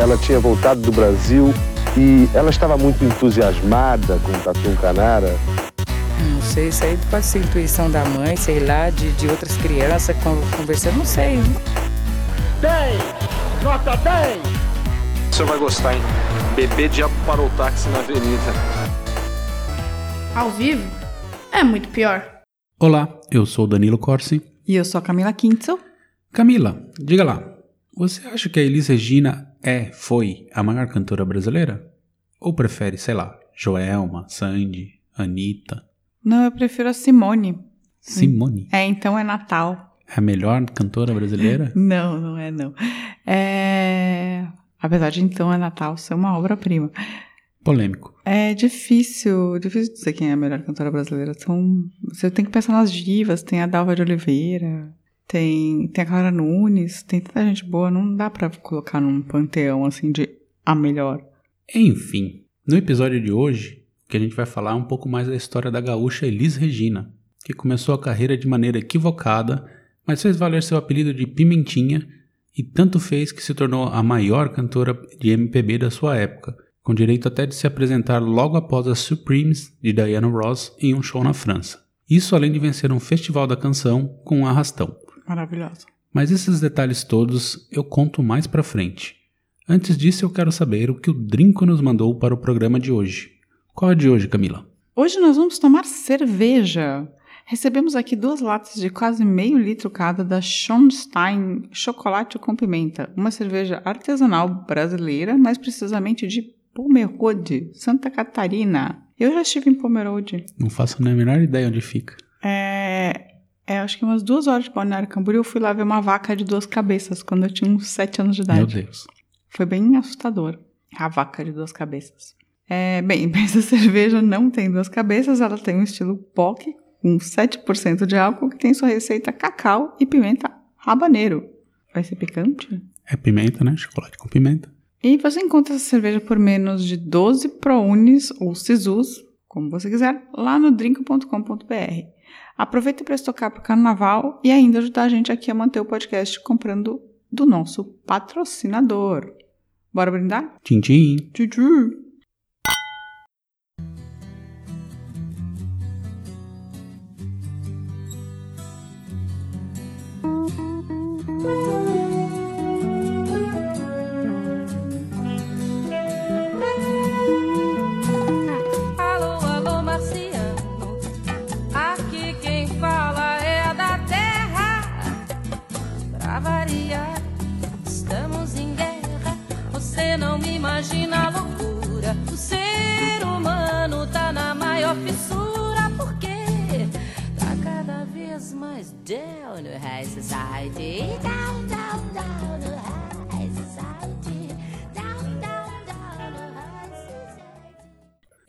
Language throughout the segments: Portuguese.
Ela tinha voltado do Brasil e ela estava muito entusiasmada com o Tatu Canara. Não sei, isso aí pode ser intuição da mãe, sei lá, de outras crianças conversando, não sei. 10! Nota 10! O senhor vai gostar, hein? Bebê diabo parou o táxi na avenida. Ao vivo é muito pior. Olá, eu sou o Danilo Corsi. E eu sou a Camila Quintzel. Camila, diga lá, você acha que a Elis Regina foi a maior cantora brasileira? Ou prefere, sei lá, Joelma, Sandy, Anitta? Não, eu prefiro a Simone. Simone? Então é Natal. É a melhor cantora brasileira? Não, não é não. Apesar de Então é Natal ser uma obra-prima. Polêmico. É difícil dizer quem é a melhor cantora brasileira. Então, você tem que pensar nas divas, tem a Dalva de Oliveira... Tem a Clara Nunes, tem tanta gente boa, não dá pra colocar num panteão, assim, de a melhor. Enfim, no episódio de hoje, o que a gente vai falar é um pouco mais da história da gaúcha Elis Regina, que começou a carreira de maneira equivocada, mas fez valer seu apelido de Pimentinha, e tanto fez que se tornou a maior cantora de MPB da sua época, com direito até de se apresentar logo após as Supremes de Diana Ross em um show na França. Isso além de vencer um festival da canção com um Arrastão. Maravilhosa. Mas esses detalhes todos eu conto mais pra frente. Antes disso, eu quero saber o que o Drinco nos mandou para o programa de hoje. Qual é a de hoje, Camila? Hoje nós vamos tomar cerveja. Recebemos aqui 2 latas de quase meio litro cada da Schonstein Chocolate com Pimenta. Uma cerveja artesanal brasileira, mais precisamente de Pomerode, Santa Catarina. Eu já estive em Pomerode. Não faço nem a menor ideia onde fica. Acho que umas 2 horas de Balneário Camboriú, eu fui lá ver uma vaca de 2 cabeças, quando eu tinha uns 7 anos de idade. Meu Deus. Foi bem assustador, a vaca de 2 cabeças. Essa cerveja não tem 2 cabeças, ela tem um estilo POC, com 7% de álcool, que tem sua receita cacau e pimenta habaneiro. Vai ser picante? É pimenta, né? Chocolate com pimenta. E você encontra essa cerveja por menos de 12 ProUnis ou Sisus, como você quiser, lá no drinco.com.br. Aproveita para estocar para o carnaval e ainda ajudar a gente aqui a manter o podcast comprando do nosso patrocinador. Bora brindar? Tchim, tchim. Tchim, tchim. Imagina a loucura, o ser humano tá na maior fissura, porque tá cada vez mais down to high society, down, down, down to high society, down, down, down to high society.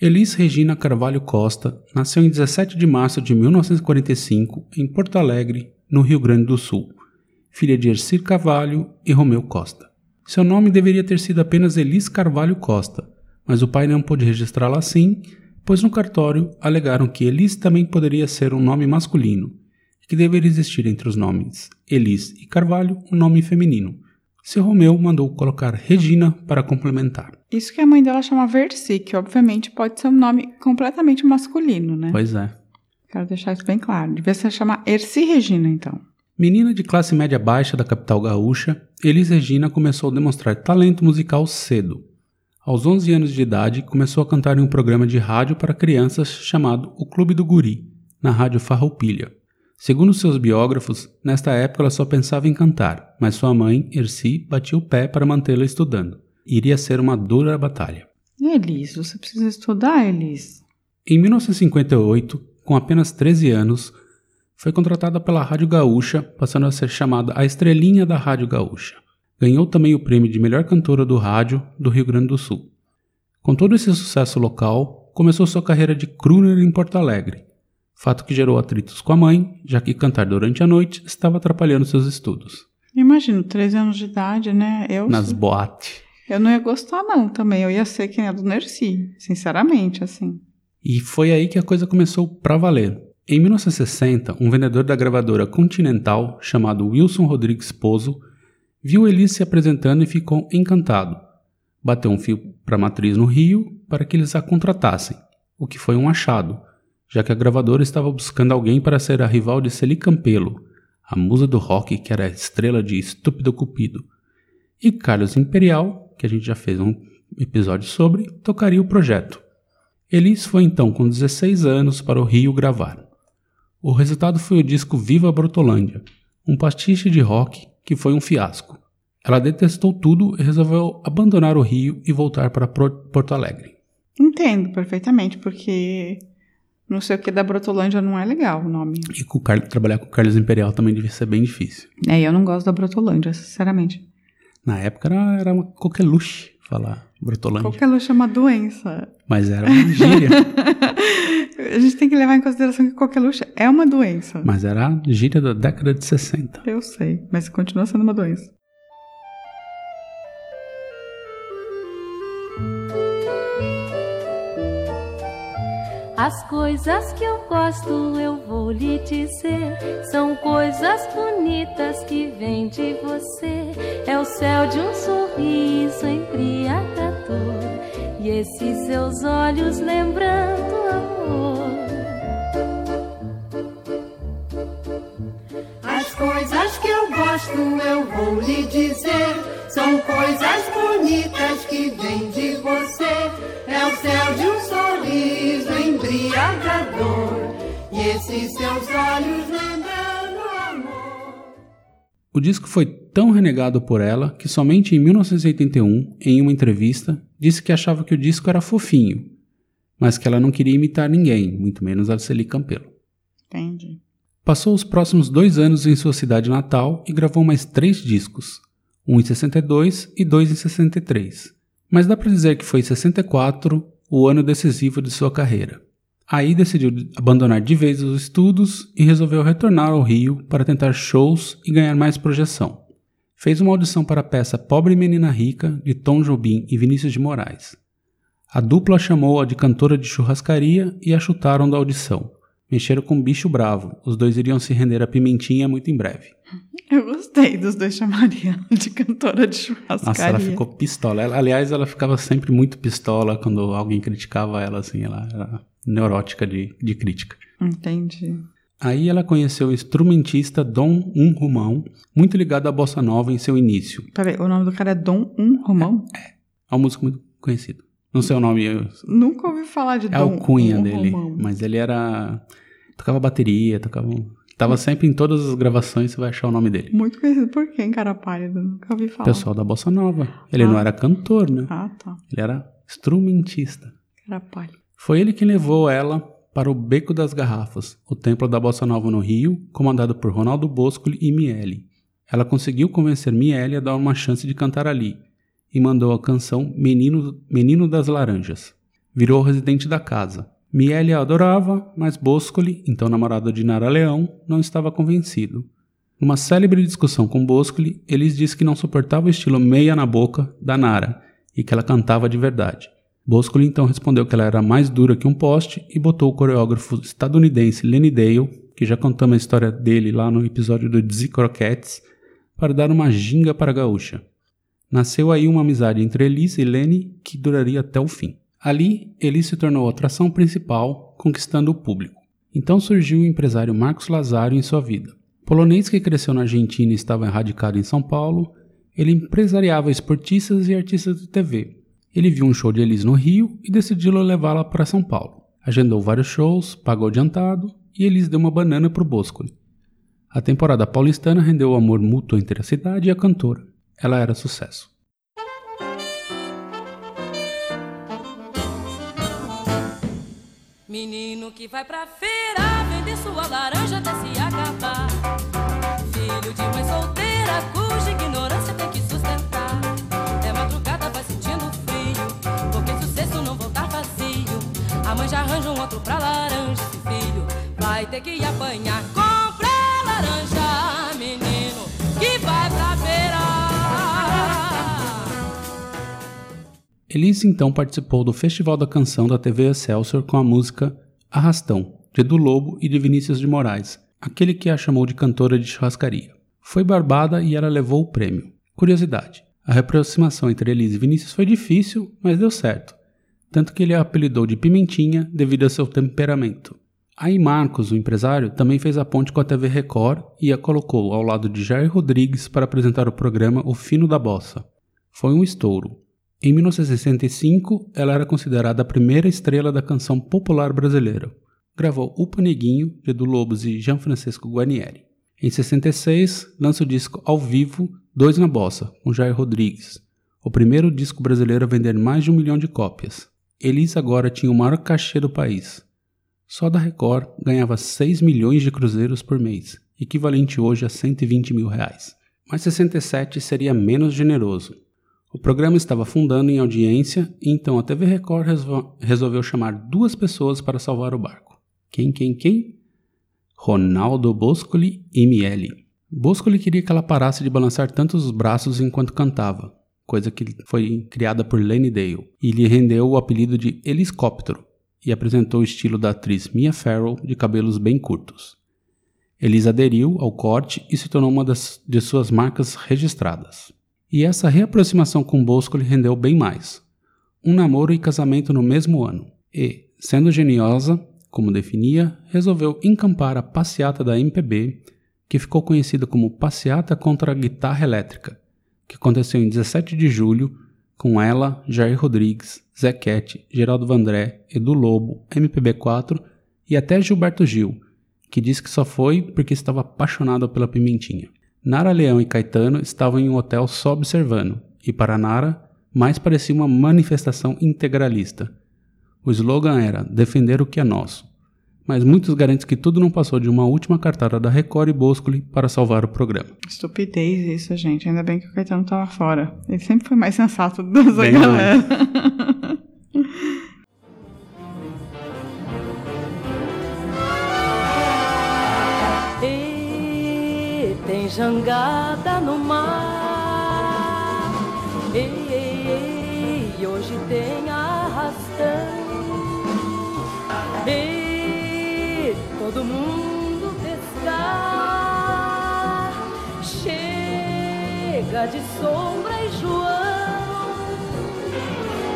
Elis Regina Carvalho Costa nasceu em 17 de março de 1945 em Porto Alegre, no Rio Grande do Sul, filha de Ercir Carvalho e Romeu Costa. Seu nome deveria ter sido apenas Elis Carvalho Costa, mas o pai não pôde registrá-la assim, pois no cartório alegaram que Elis também poderia ser um nome masculino, e que deveria existir entre os nomes Elis e Carvalho um nome feminino. Seu Romeu mandou colocar Regina para complementar. Isso que a mãe dela chama Versi, que obviamente pode ser um nome completamente masculino, né? Pois é. Quero deixar isso bem claro. Devia se chamar Erci Regina, então. Menina de classe média baixa da capital gaúcha, Elis Regina começou a demonstrar talento musical cedo. Aos 11 anos de idade, começou a cantar em um programa de rádio para crianças chamado O Clube do Guri, na rádio Farroupilha. Segundo seus biógrafos, nesta época ela só pensava em cantar, mas sua mãe, Erci, batia o pé para mantê-la estudando. Iria ser uma dura batalha. Elis, você precisa estudar, Elis? Em 1958, com apenas 13 anos, foi contratada pela Rádio Gaúcha, passando a ser chamada a estrelinha da Rádio Gaúcha. Ganhou também o prêmio de melhor cantora do rádio do Rio Grande do Sul. Com todo esse sucesso local, começou sua carreira de crooner em Porto Alegre, fato que gerou atritos com a mãe, já que cantar durante a noite estava atrapalhando seus estudos. Imagino, 13 anos de idade, né? Nas boates. Eu não ia gostar não também, eu ia ser quem é do Nercy, sinceramente, assim. E foi aí que a coisa começou pra valer. Em 1960, um vendedor da gravadora Continental, chamado Wilson Rodrigues Pozo, viu Elis se apresentando e ficou encantado, bateu um fio para a matriz no Rio para que eles a contratassem, o que foi um achado, já que a gravadora estava buscando alguém para ser a rival de Celi Campelo, a musa do rock que era a estrela de Estúpido Cupido. E Carlos Imperial, que a gente já fez um episódio sobre, tocaria o projeto. Elis foi então com 16 anos para o Rio gravar. O resultado foi o disco Viva Brotolândia, um pastiche de rock que foi um fiasco. Ela detestou tudo e resolveu abandonar o Rio e voltar para Porto Alegre. Entendo perfeitamente, porque não sei o que da Brotolândia não é legal o nome. E trabalhar com o Carlos Imperial também devia ser bem difícil. É, eu não gosto da Brotolândia, sinceramente. Na época era uma coqueluche falar Brotolândia. Coqueluche é uma doença. Mas era uma gíria. A gente tem que levar em consideração que coqueluche é uma doença. Mas era a gíria da década de 60. Eu sei, mas continua sendo uma doença. As coisas que eu gosto eu vou lhe dizer, são coisas bonitas que vêm de você. É o céu de um sorriso embriagador e esses seus olhos lembrando amor. As coisas que eu gosto eu vou lhe dizer, são coisas bonitas que vêm de você. É o céu de um sorriso embriagador e esses seus olhos lembrando amor. O disco foi tão renegado por ela que somente em 1981, em uma entrevista, disse que achava que o disco era fofinho, mas que ela não queria imitar ninguém, muito menos a Celi Campelo. Entendi. Passou os próximos 2 anos em sua cidade natal e gravou mais 3 discos, um em 62 e 2 em 63. Mas dá para dizer que foi em 64 o ano decisivo de sua carreira. Aí decidiu abandonar de vez os estudos e resolveu retornar ao Rio para tentar shows e ganhar mais projeção. Fez uma audição para a peça Pobre Menina Rica, de Tom Jobim e Vinícius de Moraes. A dupla chamou-a de cantora de churrascaria e a chutaram da audição. Mexeram com um bicho bravo, os dois iriam se render a Pimentinha muito em breve. Eu gostei dos dois chamarem ela de cantora de churrascaria. Nossa, ela ficou pistola. Aliás, ela ficava sempre muito pistola quando alguém criticava ela, assim, ela era neurótica de crítica. Entendi. Aí ela conheceu o instrumentista Dom Um Romão, muito ligado à bossa nova em seu início. Peraí, o nome do cara é Dom Um Romão? É um músico muito conhecido. Não sei o nome. Nunca ouvi falar de Dom Um Romão. É a alcunha dele, mas ele era... Tocava bateria, Tava sempre em todas as gravações, você vai achar o nome dele. Muito conhecido por quem, cara pálida? Nunca ouvi falar. Pessoal da Bossa Nova. Ele não era cantor, né? Ah, tá. Ele era instrumentista. Cara pálida. Foi ele quem levou ela para o Beco das Garrafas, o templo da Bossa Nova no Rio, comandado por Ronaldo Bôscoli e Miele. Ela conseguiu convencer Miele a dar uma chance de cantar ali e mandou a canção Menino das Laranjas. Virou residente da casa. Miele a adorava, mas Bôscoli, então namorado de Nara Leão, não estava convencido. Numa célebre discussão com Bôscoli, Elis disse que não suportava o estilo meia na boca da Nara e que ela cantava de verdade. Bôscoli então respondeu que ela era mais dura que um poste e botou o coreógrafo estadunidense Lenny Dale, que já contamos a história dele lá no episódio do Dizzy Croquettes, para dar uma ginga para a gaúcha. Nasceu aí uma amizade entre Elis e Lenny que duraria até o fim. Ali, Elis se tornou a atração principal, conquistando o público. Então surgiu o empresário Marcos Lazaro em sua vida. Polonês que cresceu na Argentina e estava radicado em São Paulo, ele empresariava esportistas e artistas de TV. Ele viu um show de Elis no Rio e decidiu levá-la para São Paulo. Agendou vários shows, pagou adiantado e Elis deu uma banana para o Bôscoli. A temporada paulistana rendeu o amor mútuo entre a cidade e a cantora. Ela era sucesso. Menino que vai pra feira vender sua laranja até se acabar. Filho de mãe solteira cuja ignorância tem que sustentar. É madrugada, vai sentindo frio, porque se o cesto não voltar vazio, a mãe já arranja um outro pra laranja. Esse filho vai ter que apanhar. Compra laranja, menino que vai pra feira. Elis então participou do Festival da Canção da TV Excelsior com a música Arrastão, de Edu Lobo e de Vinícius de Moraes, aquele que a chamou de cantora de churrascaria. Foi barbada e ela levou o prêmio. Curiosidade, A aproximação entre Elis e Vinícius foi difícil, mas deu certo, tanto que ele a apelidou de Pimentinha devido ao seu temperamento. Aí Marcos, o empresário, também fez a ponte com a TV Record e a colocou ao lado de Jair Rodrigues para apresentar o programa O Fino da Bossa. Foi um estouro. Em 1965, ela era considerada a primeira estrela da canção popular brasileira. Gravou O Paneguinho, de Edu Lobo e Gianfrancesco Guarnieri. Em 66, lança o disco ao vivo Dois na Bossa, com Jair Rodrigues, o primeiro disco brasileiro a vender mais de 1 milhão de cópias. Elis agora tinha o maior cachê do país. Só da Record ganhava 6 milhões de cruzeiros por mês, equivalente hoje a R$120 mil. Mas 67 seria menos generoso. O programa estava afundando em audiência e então a TV Record resolveu chamar 2 pessoas para salvar o barco. Quem? Ronaldo Bôscoli e Miele. Bôscoli queria que ela parasse de balançar tanto os braços enquanto cantava, coisa que foi criada por Lenny Dale, e lhe rendeu o apelido de Helicóptero, e apresentou o estilo da atriz Mia Farrow de cabelos bem curtos. Elis aderiu ao corte e se tornou uma de suas marcas registradas. E essa reaproximação com Bôscoli rendeu bem mais. Um namoro e casamento no mesmo ano. E, sendo geniosa, como definia, resolveu encampar a passeata da MPB, que ficou conhecida como Passeata contra a Guitarra Elétrica, que aconteceu em 17 de julho, com ela, Jair Rodrigues, Zequete, Geraldo Vandré, Edu Lobo, MPB4 e até Gilberto Gil, que disse que só foi porque estava apaixonado pela Pimentinha. Nara Leão e Caetano estavam em um hotel só observando, e para Nara, mais parecia uma manifestação integralista. O slogan era defender o que é nosso, mas muitos garantem que tudo não passou de uma última cartada da Record e Bôscoli para salvar o programa. Estupidez isso, gente. Ainda bem que o Caetano estava fora. Ele sempre foi mais sensato dessa galera. E tem jangada no mar. E hoje tem arrastão. Todo mundo pescar, chega de Sombra e João,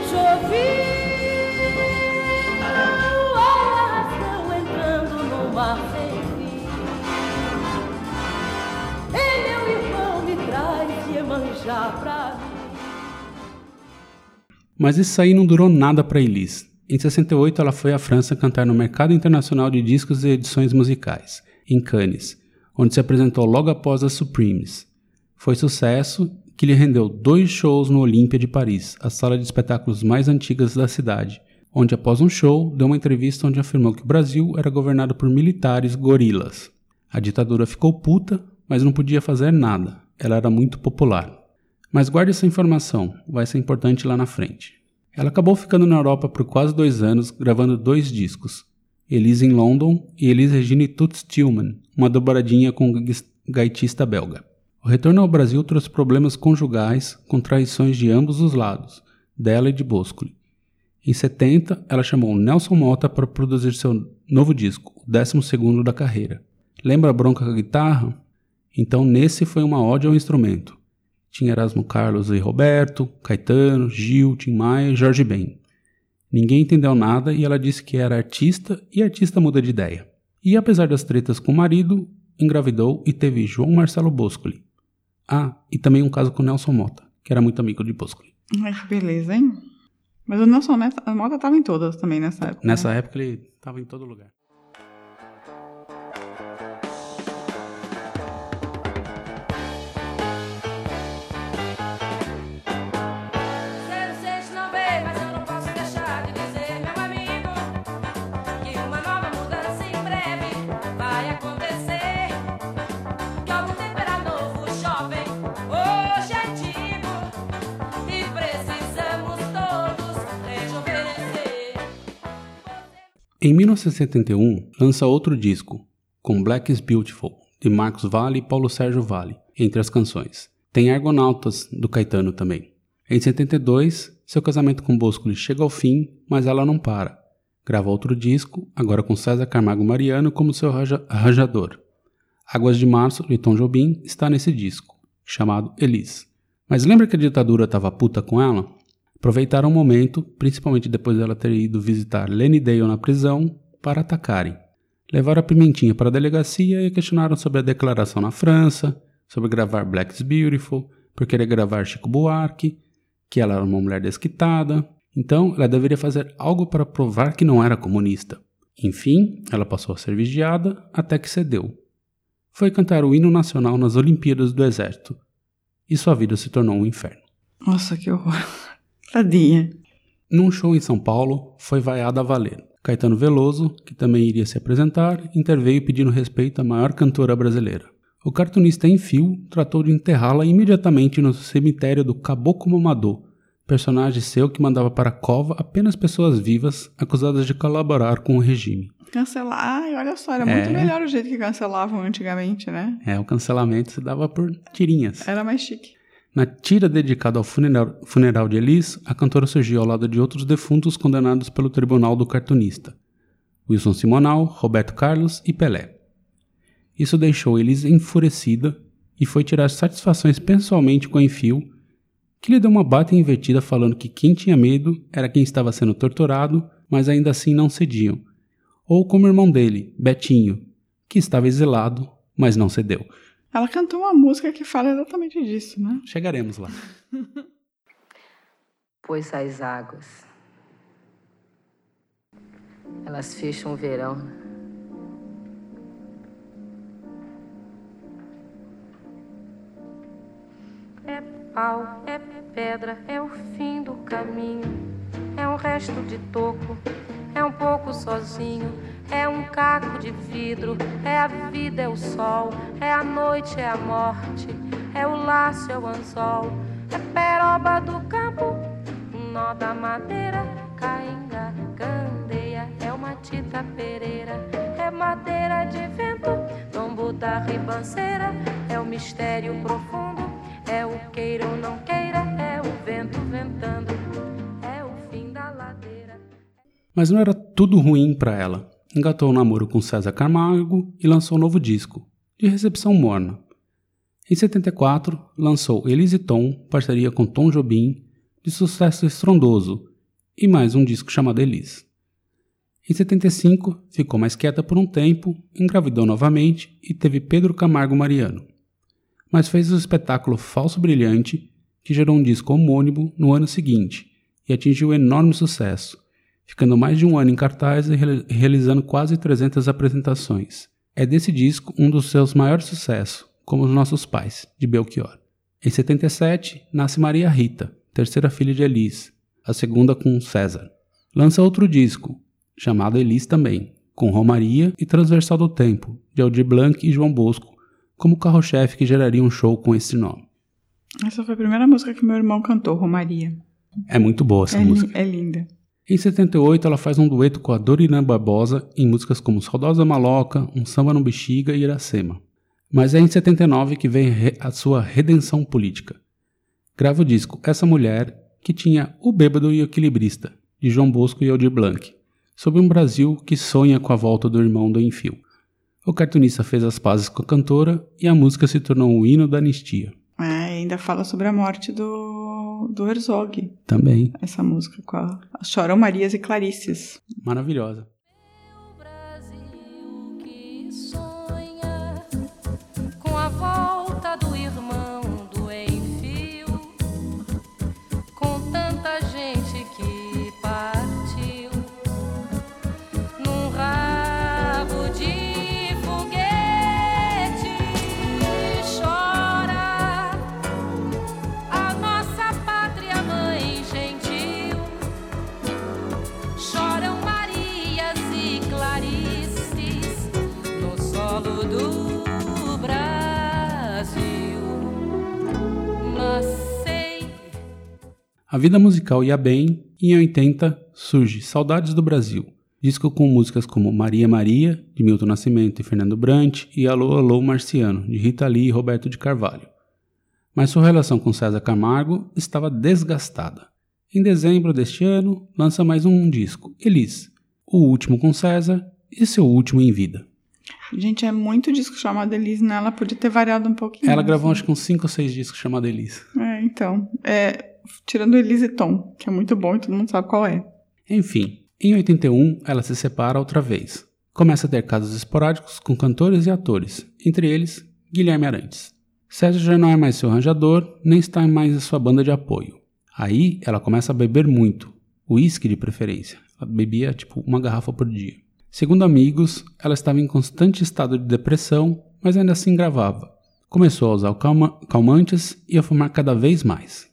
Jobim, o Arrastão entrando no mar sem fim. Ei, meu irmão, me traz e Iemanjá pra mim. Mas isso aí não durou nada pra Elis. Em 68, ela foi à França cantar no Mercado Internacional de Discos e Edições Musicais, em Cannes, onde se apresentou logo após as Supremes. Foi sucesso que lhe rendeu 2 shows no Olímpia de Paris, a sala de espetáculos mais antiga da cidade, onde após um show, deu uma entrevista onde afirmou que o Brasil era governado por militares gorilas. A ditadura ficou puta, mas não podia fazer nada. Ela era muito popular. Mas guarde essa informação, vai ser importante lá na frente. Ela acabou ficando na Europa por quase 2 anos, gravando 2 discos, Elis em London e Elis Regina e Toots Thielemans, uma dobradinha com o gaitista belga. O retorno ao Brasil trouxe problemas conjugais, com traições de ambos os lados, dela e de Bôscoli. Em 70, ela chamou Nelson Motta para produzir seu novo disco, o 12º da carreira. Lembra a bronca com a guitarra? Então nesse foi uma ode ao instrumento. Tinha Erasmo Carlos e Roberto, Caetano, Gil, Tim Maia e Jorge Ben. Ninguém entendeu nada e ela disse que era artista e artista muda de ideia. E apesar das tretas com o marido, engravidou e teve João Marcelo Bôscoli. Ah, e também um caso com o Nelson Motta, que era muito amigo de Bôscoli. Ai, que beleza, hein? Mas o Nelson Motta estava em todas também nessa época. Nessa época ele estava em todo lugar. Em 1971, lança outro disco, com Black is Beautiful, de Marcos Valle e Paulo Sérgio Valle, entre as canções. Tem Argonautas, do Caetano também. Em 72, seu casamento com Bôscoli chega ao fim, mas ela não para. Grava outro disco, agora com César Camargo Mariano como seu arranjador. Águas de Março, de Tom Jobim, está nesse disco, chamado Elis. Mas lembra que a ditadura estava puta com ela? Aproveitaram o momento, principalmente depois dela ter ido visitar Lenny Dale na prisão, para atacarem. Levaram a Pimentinha para a delegacia e questionaram sobre a declaração na França, sobre gravar Black's Beautiful, por querer gravar Chico Buarque, que ela era uma mulher desquitada. Então, ela deveria fazer algo para provar que não era comunista. Enfim, ela passou a ser vigiada até que cedeu. Foi cantar o hino nacional nas Olimpíadas do Exército. E sua vida se tornou um inferno. Nossa, que horror. Tadinha. Num show em São Paulo, foi vaiada a valer. Caetano Veloso, que também iria se apresentar, interveio pedindo respeito à maior cantora brasileira. O cartunista Henfil tratou de enterrá-la imediatamente no cemitério do Caboclo Mamadou, personagem seu que mandava para a cova apenas pessoas vivas acusadas de colaborar com o regime. Cancelar, ai, olha só, era muito melhor o jeito que cancelavam antigamente, né? É, o cancelamento se dava por tirinhas. Era mais chique. Na tira dedicada ao funeral de Elis, a cantora surgiu ao lado de outros defuntos condenados pelo Tribunal do Cartunista. Wilson Simonal, Roberto Carlos e Pelé. Isso deixou Elis enfurecida e foi tirar satisfações pessoalmente com Henfil, que lhe deu uma bata invertida falando que quem tinha medo era quem estava sendo torturado, mas ainda assim não cediam. Ou como o irmão dele, Betinho, que estava exilado, mas não cedeu. Ela cantou uma música que fala exatamente disso, né? Chegaremos lá. Pois as águas, elas fecham o verão. É pau, é pedra, é o fim do caminho. É um resto de toco, é um pouco sozinho. É um caco de vidro, é a vida, é o sol, é a noite, é a morte, é o laço, é o anzol, é peroba do campo, nó da madeira, cainga, candeia, é uma tita pereira, é madeira de vento, tombo da ribanceira, é o mistério profundo, é o queira ou não queira, é o vento ventando, é o fim da ladeira. Mas não era tudo ruim pra ela. Engatou um namoro com César Camargo e lançou um novo disco, de recepção morna. Em 74, lançou Elis e Tom, parceria com Tom Jobim, de sucesso estrondoso, e mais um disco chamado Elis. Em 75, ficou mais quieta por um tempo, engravidou novamente e teve Pedro Camargo Mariano. Mas fez o espetáculo Falso Brilhante, que gerou um disco homônimo no ano seguinte, e atingiu enorme sucesso, ficando mais de um ano em cartaz e realizando quase 300 apresentações. É desse disco um dos seus maiores sucessos, como Os Nossos Pais, de Belchior. Em 77, nasce Maria Rita, terceira filha de Elis, a segunda com César. Lança outro disco, chamado Elis Também, com Romaria e Transversal do Tempo, de Aldir Blanc e João Bosco, como carro-chefe que geraria um show com esse nome. Essa foi a primeira música que meu irmão cantou, Romaria. É muito boa essa música. É linda. Em 78, ela faz um dueto com a Dorinã Barbosa em músicas como Saudosa Maloca, Um Samba no Bexiga e Iracema. Mas é em 79 que vem a sua redenção política. Grava o disco Essa Mulher, que tinha O Bêbado e o Equilibrista, de João Bosco e Aldir Blanc, sobre um Brasil que sonha com a volta do irmão do Henfil. O cartunista fez as pazes com a cantora e a música se tornou um hino da anistia. Ainda fala sobre a morte do Herzog. Também. Essa música com as Choram Marias e Clarices. Maravilhosa. Meu Brasil que sonha com a volta do irmão do Henfil, com tanta gente que partiu num rabo de foguete, chora a nossa pátria mãe gentil, choram Marias e Clarices no solo do Brasil. Nascei. A vida musical ia bem e em 80 surge Saudades do Brasil, disco com músicas como Maria Maria, de Milton Nascimento e Fernando Brant, e Alô Alô Marciano, de Rita Lee e Roberto de Carvalho. Mas sua relação com César Camargo estava desgastada. Em dezembro deste ano, lança mais um disco, Elis, o último com César e seu último em vida. Gente, é muito disco chamado Elis, né? Ela podia ter variado um pouquinho. Ela gravou acho que uns 5 ou 6 discos chamado Elis. É, então. É, tirando Elis e Tom, que é muito bom e todo mundo sabe qual é. Enfim, em 81 ela se separa outra vez. Começa a ter casos esporádicos com cantores e atores, entre eles Guilherme Arantes. César já não é mais seu arranjador, nem está mais em sua banda de apoio. Aí ela começa a beber muito, uísque de preferência. Ela bebia tipo uma garrafa por dia. Segundo amigos, ela estava em constante estado de depressão, mas ainda assim gravava. Começou a usar calmantes e a fumar cada vez mais.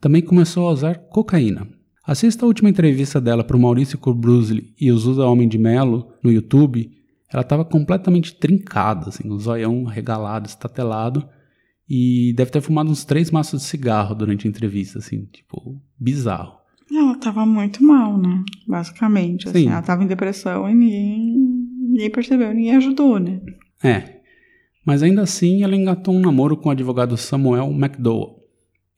Também começou a usar cocaína. Assista a última entrevista dela para o Maurício Corbruzli e o Zusa Homem de Melo no YouTube. Ela estava completamente trincada, assim, um zoião regalado, estatelado, e deve ter fumado uns 3 maços de cigarro durante a entrevista, assim, tipo, bizarro. Ela tava muito mal, né? Basicamente, assim, ela tava em depressão e ninguém percebeu, ninguém ajudou, né? É, mas ainda assim ela engatou um namoro com o advogado Samuel McDowell.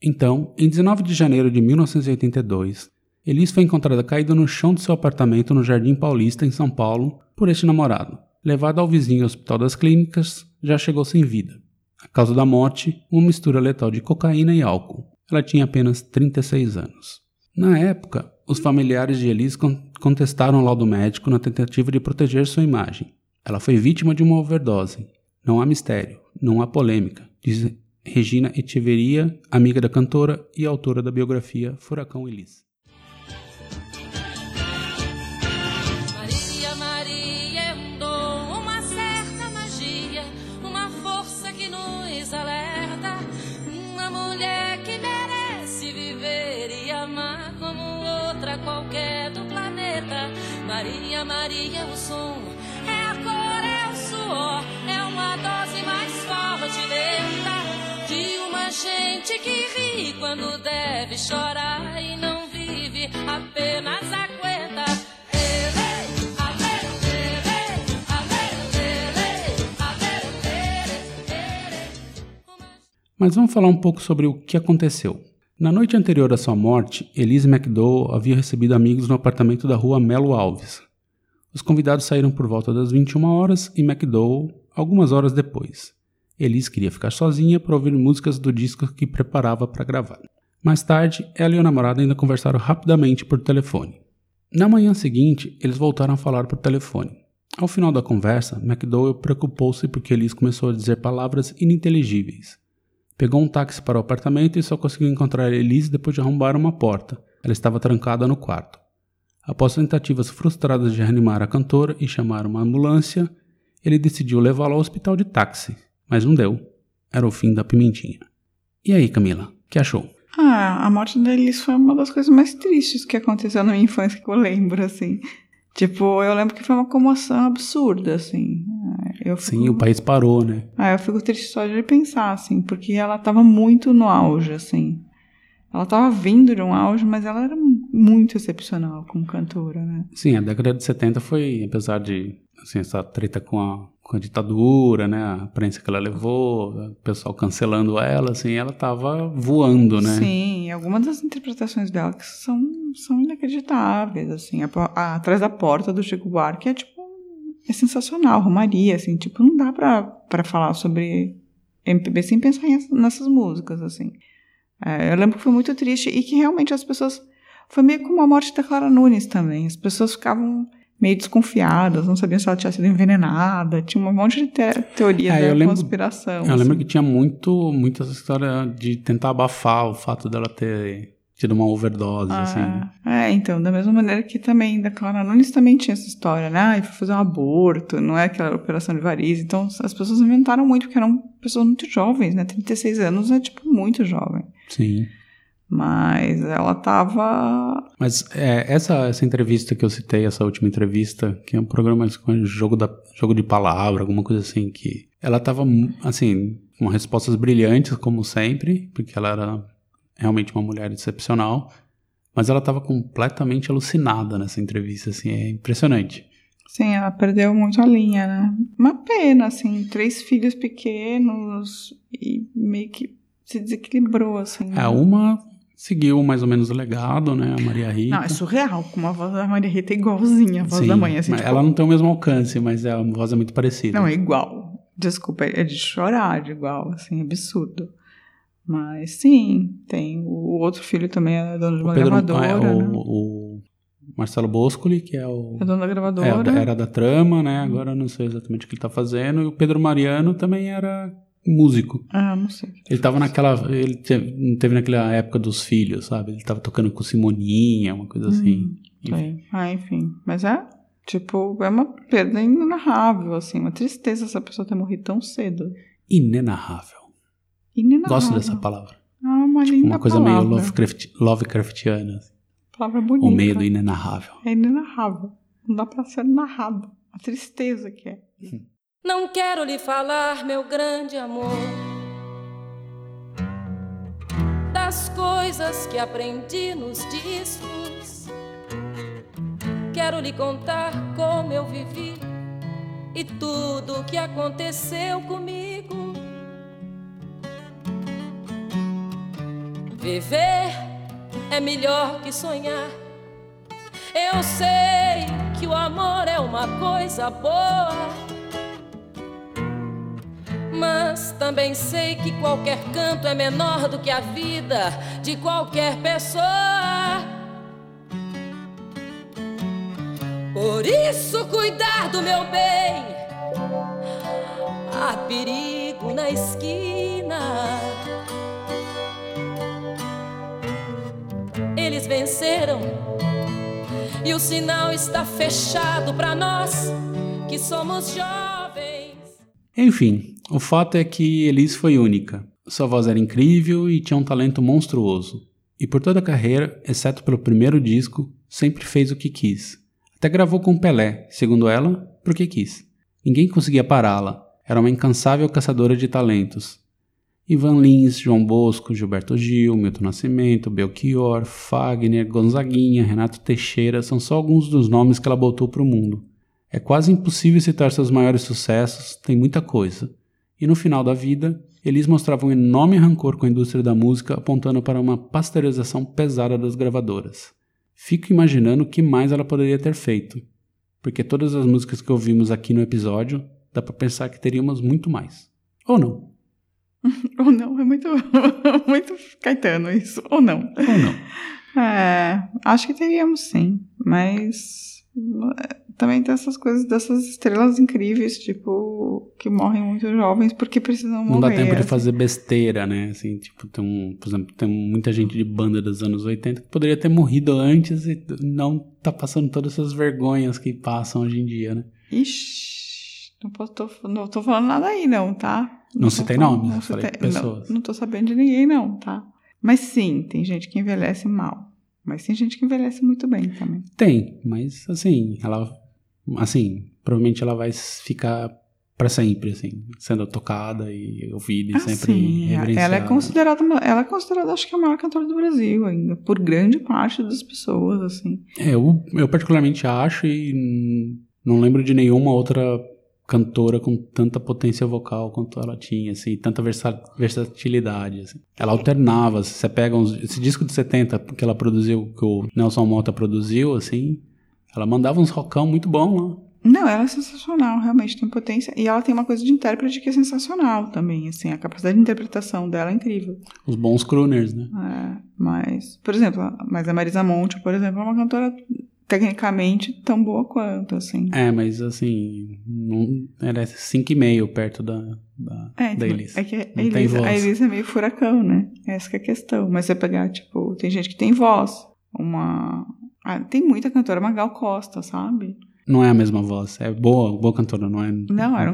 Então, em 19 de janeiro de 1982, Elis foi encontrada caída no chão do seu apartamento no Jardim Paulista, em São Paulo, por este namorado. Levada ao vizinho Hospital das Clínicas, já chegou sem vida. A causa da morte, uma mistura letal de cocaína e álcool. Ela tinha apenas 36 anos. Na época, os familiares de Elis contestaram o laudo médico na tentativa de proteger sua imagem. Ela foi vítima de uma overdose. Não há mistério, não há polêmica, diz Regina Echeverria, amiga da cantora e autora da biografia Furacão Elis. Maria, Maria é um dom, uma certa magia, uma força que nos alerta, uma mulher que merece viver e amar. Qualquer do planeta, Maria, Maria é o som, é a cor, é o suor, é uma dose mais forte, lenta, de uma gente que ri quando deve chorar e não vive, apenas aguenta. Mas vamos falar um pouco sobre o que aconteceu. Na noite anterior à sua morte, Elis McDowell havia recebido amigos no apartamento da rua Melo Alves. Os convidados saíram por volta das 21 horas e McDowell algumas horas depois. Elis queria ficar sozinha para ouvir músicas do disco que preparava para gravar. Mais tarde, ela e o namorado ainda conversaram rapidamente por telefone. Na manhã seguinte, eles voltaram a falar por telefone. Ao final da conversa, McDowell preocupou-se porque Elis começou a dizer palavras ininteligíveis. Pegou um táxi para o apartamento e só conseguiu encontrar Elis depois de arrombar uma porta. Ela estava trancada no quarto. Após tentativas frustradas de reanimar a cantora e chamar uma ambulância, ele decidiu levá-la ao hospital de táxi, mas não deu. Era o fim da pimentinha. E aí, Camila, o que achou? Ah, a morte da Elis foi uma das coisas mais tristes que aconteceu na minha infância que eu lembro, assim. Tipo, eu lembro que foi uma comoção absurda, assim. Eu fico... Sim, o país parou, né? Ah, eu fico triste só de pensar, assim, porque ela tava muito no auge, assim. Ela tava vindo de um auge, mas ela era muito excepcional como cantora, né? Sim, a década de 70 foi, apesar de, assim, essa treta com a ditadura, né? A prensa que ela levou, o pessoal cancelando ela, assim, ela tava voando, né? Sim, algumas das interpretações dela que são inacreditáveis, assim. Atrás da Porta, do Chico Buarque, é tipo, é sensacional, Romaria, assim, tipo, não dá pra falar sobre MPB sem pensar nessas músicas, assim. É, eu lembro que foi muito triste e que realmente as pessoas... Foi meio como a morte da Clara Nunes também. As pessoas ficavam meio desconfiadas, não sabiam se ela tinha sido envenenada, tinha um monte de teoria da conspiração. Eu lembro que tinha muito essa história de tentar abafar o fato dela ter... de uma overdose, assim. É, então, da mesma maneira que também, da Clara Nunes também tinha essa história, né? Ah, foi fazer um aborto, não é aquela operação de variz. Então, as pessoas inventaram muito, porque eram pessoas muito jovens, né? 36 anos é, tipo, muito jovem. Sim. Mas ela tava... Mas essa entrevista que eu citei, essa última entrevista, que é um programa com jogo de palavra, alguma coisa assim, que ela tava, assim, com respostas brilhantes, como sempre, porque ela era... realmente uma mulher excepcional, mas ela estava completamente alucinada nessa entrevista, assim, é impressionante. Sim, ela perdeu muito a linha, né? Uma pena, assim, 3 filhos pequenos e meio que se desequilibrou, assim. É, né? Uma seguiu mais ou menos o legado, né? A Maria Rita. Não, é surreal, como a voz da Maria Rita é igualzinha a voz da mãe. Assim, tipo... Ela não tem o mesmo alcance, mas a voz é muito parecida. Não, é igual. Desculpa, é de chorar de igual, assim, absurdo. Mas sim, tem. O outro filho também é dono de uma gravadora. O Marcelo Bôscoli, que é o. É dono da gravadora. Era da Trama, né? Agora eu não sei exatamente o que ele tá fazendo. E o Pedro Mariano também era músico. Ah, não sei. Ele tava naquela. Ele teve naquela época dos filhos, sabe? Ele tava tocando com Simoninha, uma coisa assim. Enfim. Ah, enfim. Mas é. Tipo, é uma perda inenarrável, assim. Uma tristeza essa pessoa ter morrido tão cedo. Inenarrável. Inenarrável. Gosto dessa palavra. É uma linda palavra. Uma coisa meio Lovecraftiana. Assim. Palavra bonita. O medo inenarrável. É inenarrável. Não dá pra ser narrado. A tristeza que é. Não quero lhe falar, meu grande amor, das coisas que aprendi nos discos. Quero lhe contar como eu vivi e tudo o que aconteceu comigo. Viver é melhor que sonhar. Eu sei que o amor é uma coisa boa, mas também sei que qualquer canto é menor do que a vida de qualquer pessoa. Por isso, cuidar do meu bem. Há perigo na esquina. Eles venceram e o sinal está fechado para nós que somos jovens. Enfim, o fato é que Elis foi única. Sua voz era incrível e tinha um talento monstruoso. E por toda a carreira, exceto pelo primeiro disco, sempre fez o que quis. Até gravou com Pelé, segundo ela, porque quis. Ninguém conseguia pará-la. Era uma incansável caçadora de talentos. Ivan Lins, João Bosco, Gilberto Gil, Milton Nascimento, Belchior, Fagner, Gonzaguinha, Renato Teixeira são só alguns dos nomes que ela botou para o mundo. É quase impossível citar seus maiores sucessos, tem muita coisa. E no final da vida, Elis mostrava um enorme rancor com a indústria da música, apontando para uma pasteurização pesada das gravadoras. Fico imaginando o que mais ela poderia ter feito, porque todas as músicas que ouvimos aqui no episódio, dá para pensar que teríamos muito mais. Ou não. Ou não, é muito Caetano isso. Ou não. Ou não. É, acho que teríamos sim, mas também tem essas coisas dessas estrelas incríveis, tipo, que morrem muito jovens porque precisam morrer. Não dá tempo de fazer besteira, né? Assim, tipo, por exemplo, tem muita gente de banda dos anos 80 que poderia ter morrido antes e não tá passando todas essas vergonhas que passam hoje em dia, né? Ixi, não tô falando nada aí não, tá? Não citei nomes, eu falei pessoas. Não tô sabendo de ninguém não, tá? Mas sim, tem gente que envelhece mal. Mas tem gente que envelhece muito bem também. Tem, mas assim, ela... Assim, provavelmente ela vai ficar pra sempre, assim. Sendo tocada e ouvida e sempre reverenciada. Ela é considerada, acho que a maior cantora do Brasil ainda. Por grande parte das pessoas, assim. É, eu particularmente acho e não lembro de nenhuma outra... cantora com tanta potência vocal quanto ela tinha, assim, tanta versatilidade, assim. Ela alternava, você pega esse disco de 70 que ela produziu, que o Nelson Mota produziu, assim, ela mandava uns rockão muito bom lá. Não, ela é sensacional, realmente tem potência, e ela tem uma coisa de intérprete que é sensacional também, assim, a capacidade de interpretação dela é incrível. Os bons crooners, né? É, mas a Marisa Monte, por exemplo, é uma cantora... tecnicamente tão boa quanto, assim. É, mas assim, não, era 5,5 perto da Elis. É que a Elis é meio furacão, né? Essa que é a questão. Mas você pegar, tipo, tem gente que tem voz. Tem muita cantora, uma Gal Costa, sabe? Não é a mesma voz. É boa cantora, não é? Não, era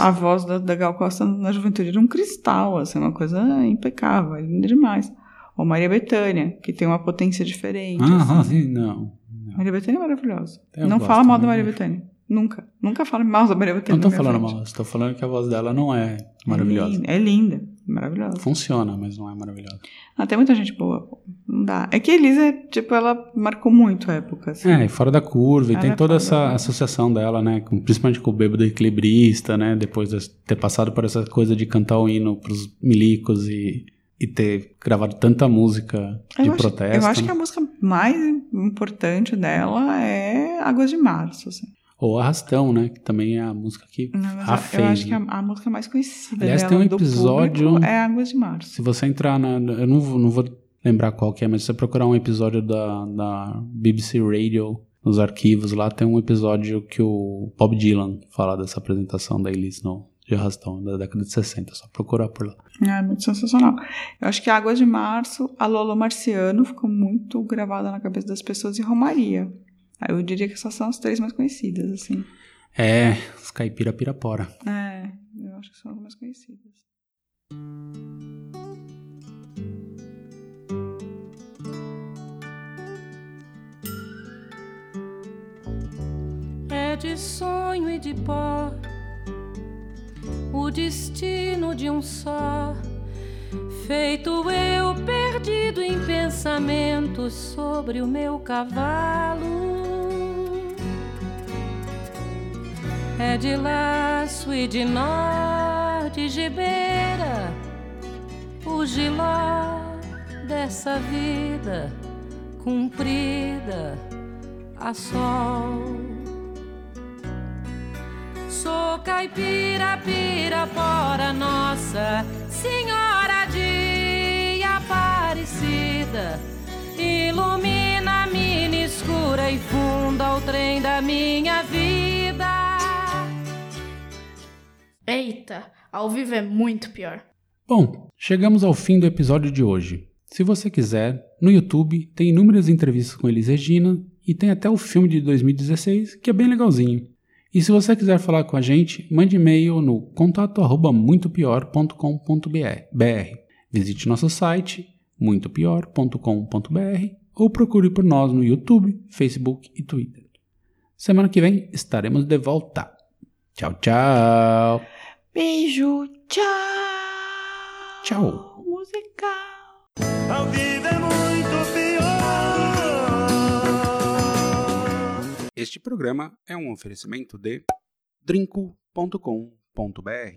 a voz da Gal Costa na juventude era um cristal, assim, uma coisa impecável, linda demais. Ou Maria Bethânia, que tem uma potência diferente. Ah, assim. Sim, não. Maria Bethânia é maravilhosa. Eu não fala mal da Maria Bethânia. Nunca. Nunca fala mal da Maria Bethânia. Não tô falando mal. Estou falando que a voz dela não é maravilhosa. É linda. Maravilhosa. Funciona, mas não é maravilhosa. Tem muita gente boa. Pô. Não dá. É que a Elisa, tipo, ela marcou muito a época. Assim. É, e fora da curva. E tem toda essa associação dela, né? Principalmente com o Bêbado Equilibrista, né? Depois de ter passado por essa coisa de cantar o hino pros milicos e... e ter gravado tanta música de protesto. Eu acho que a música mais importante dela é Águas de Março, assim. Ou Arrastão, né? Que também é a música que a fez. Eu acho que a música mais conhecida, aliás, dela, tem um episódio, é Águas de Março. Se você entrar na... Eu não vou lembrar qual que é, mas se você procurar um episódio da BBC Radio nos arquivos, lá tem um episódio que o Bob Dylan fala dessa apresentação da Elis de Arrastão, da década de 60. Só procurar por lá. É muito sensacional. Eu acho que Águas de Março, a Lolo Marciano ficou muito gravada na cabeça das pessoas, e Romaria. Eu diria que essas são as três mais conhecidas, assim. É, os caipira pirapora. É, eu acho que são as mais conhecidas. É de sonho e de pó o destino de um só, feito eu perdido em pensamentos sobre o meu cavalo. É de laço e de nó, de gibeira, o giló dessa vida cumprida a sol. Sou caipira, pirapora, Nossa Senhora de Aparecida, ilumina a mina escura e funda o trem da minha vida. Eita, ao vivo é muito pior. Bom, chegamos ao fim do episódio de hoje. Se você quiser, no YouTube tem inúmeras entrevistas com Elis Regina e tem até o filme de 2016, que é bem legalzinho. E se você quiser falar com a gente, mande e-mail no contato@muitopior.com.br. Visite nosso site, muitopior.com.br, ou procure por nós no YouTube, Facebook e Twitter. Semana que vem estaremos de volta. Tchau, tchau. Beijo, tchau. Tchau. Musical. A vida é muito pior. Este programa é um oferecimento de drinco.com.br.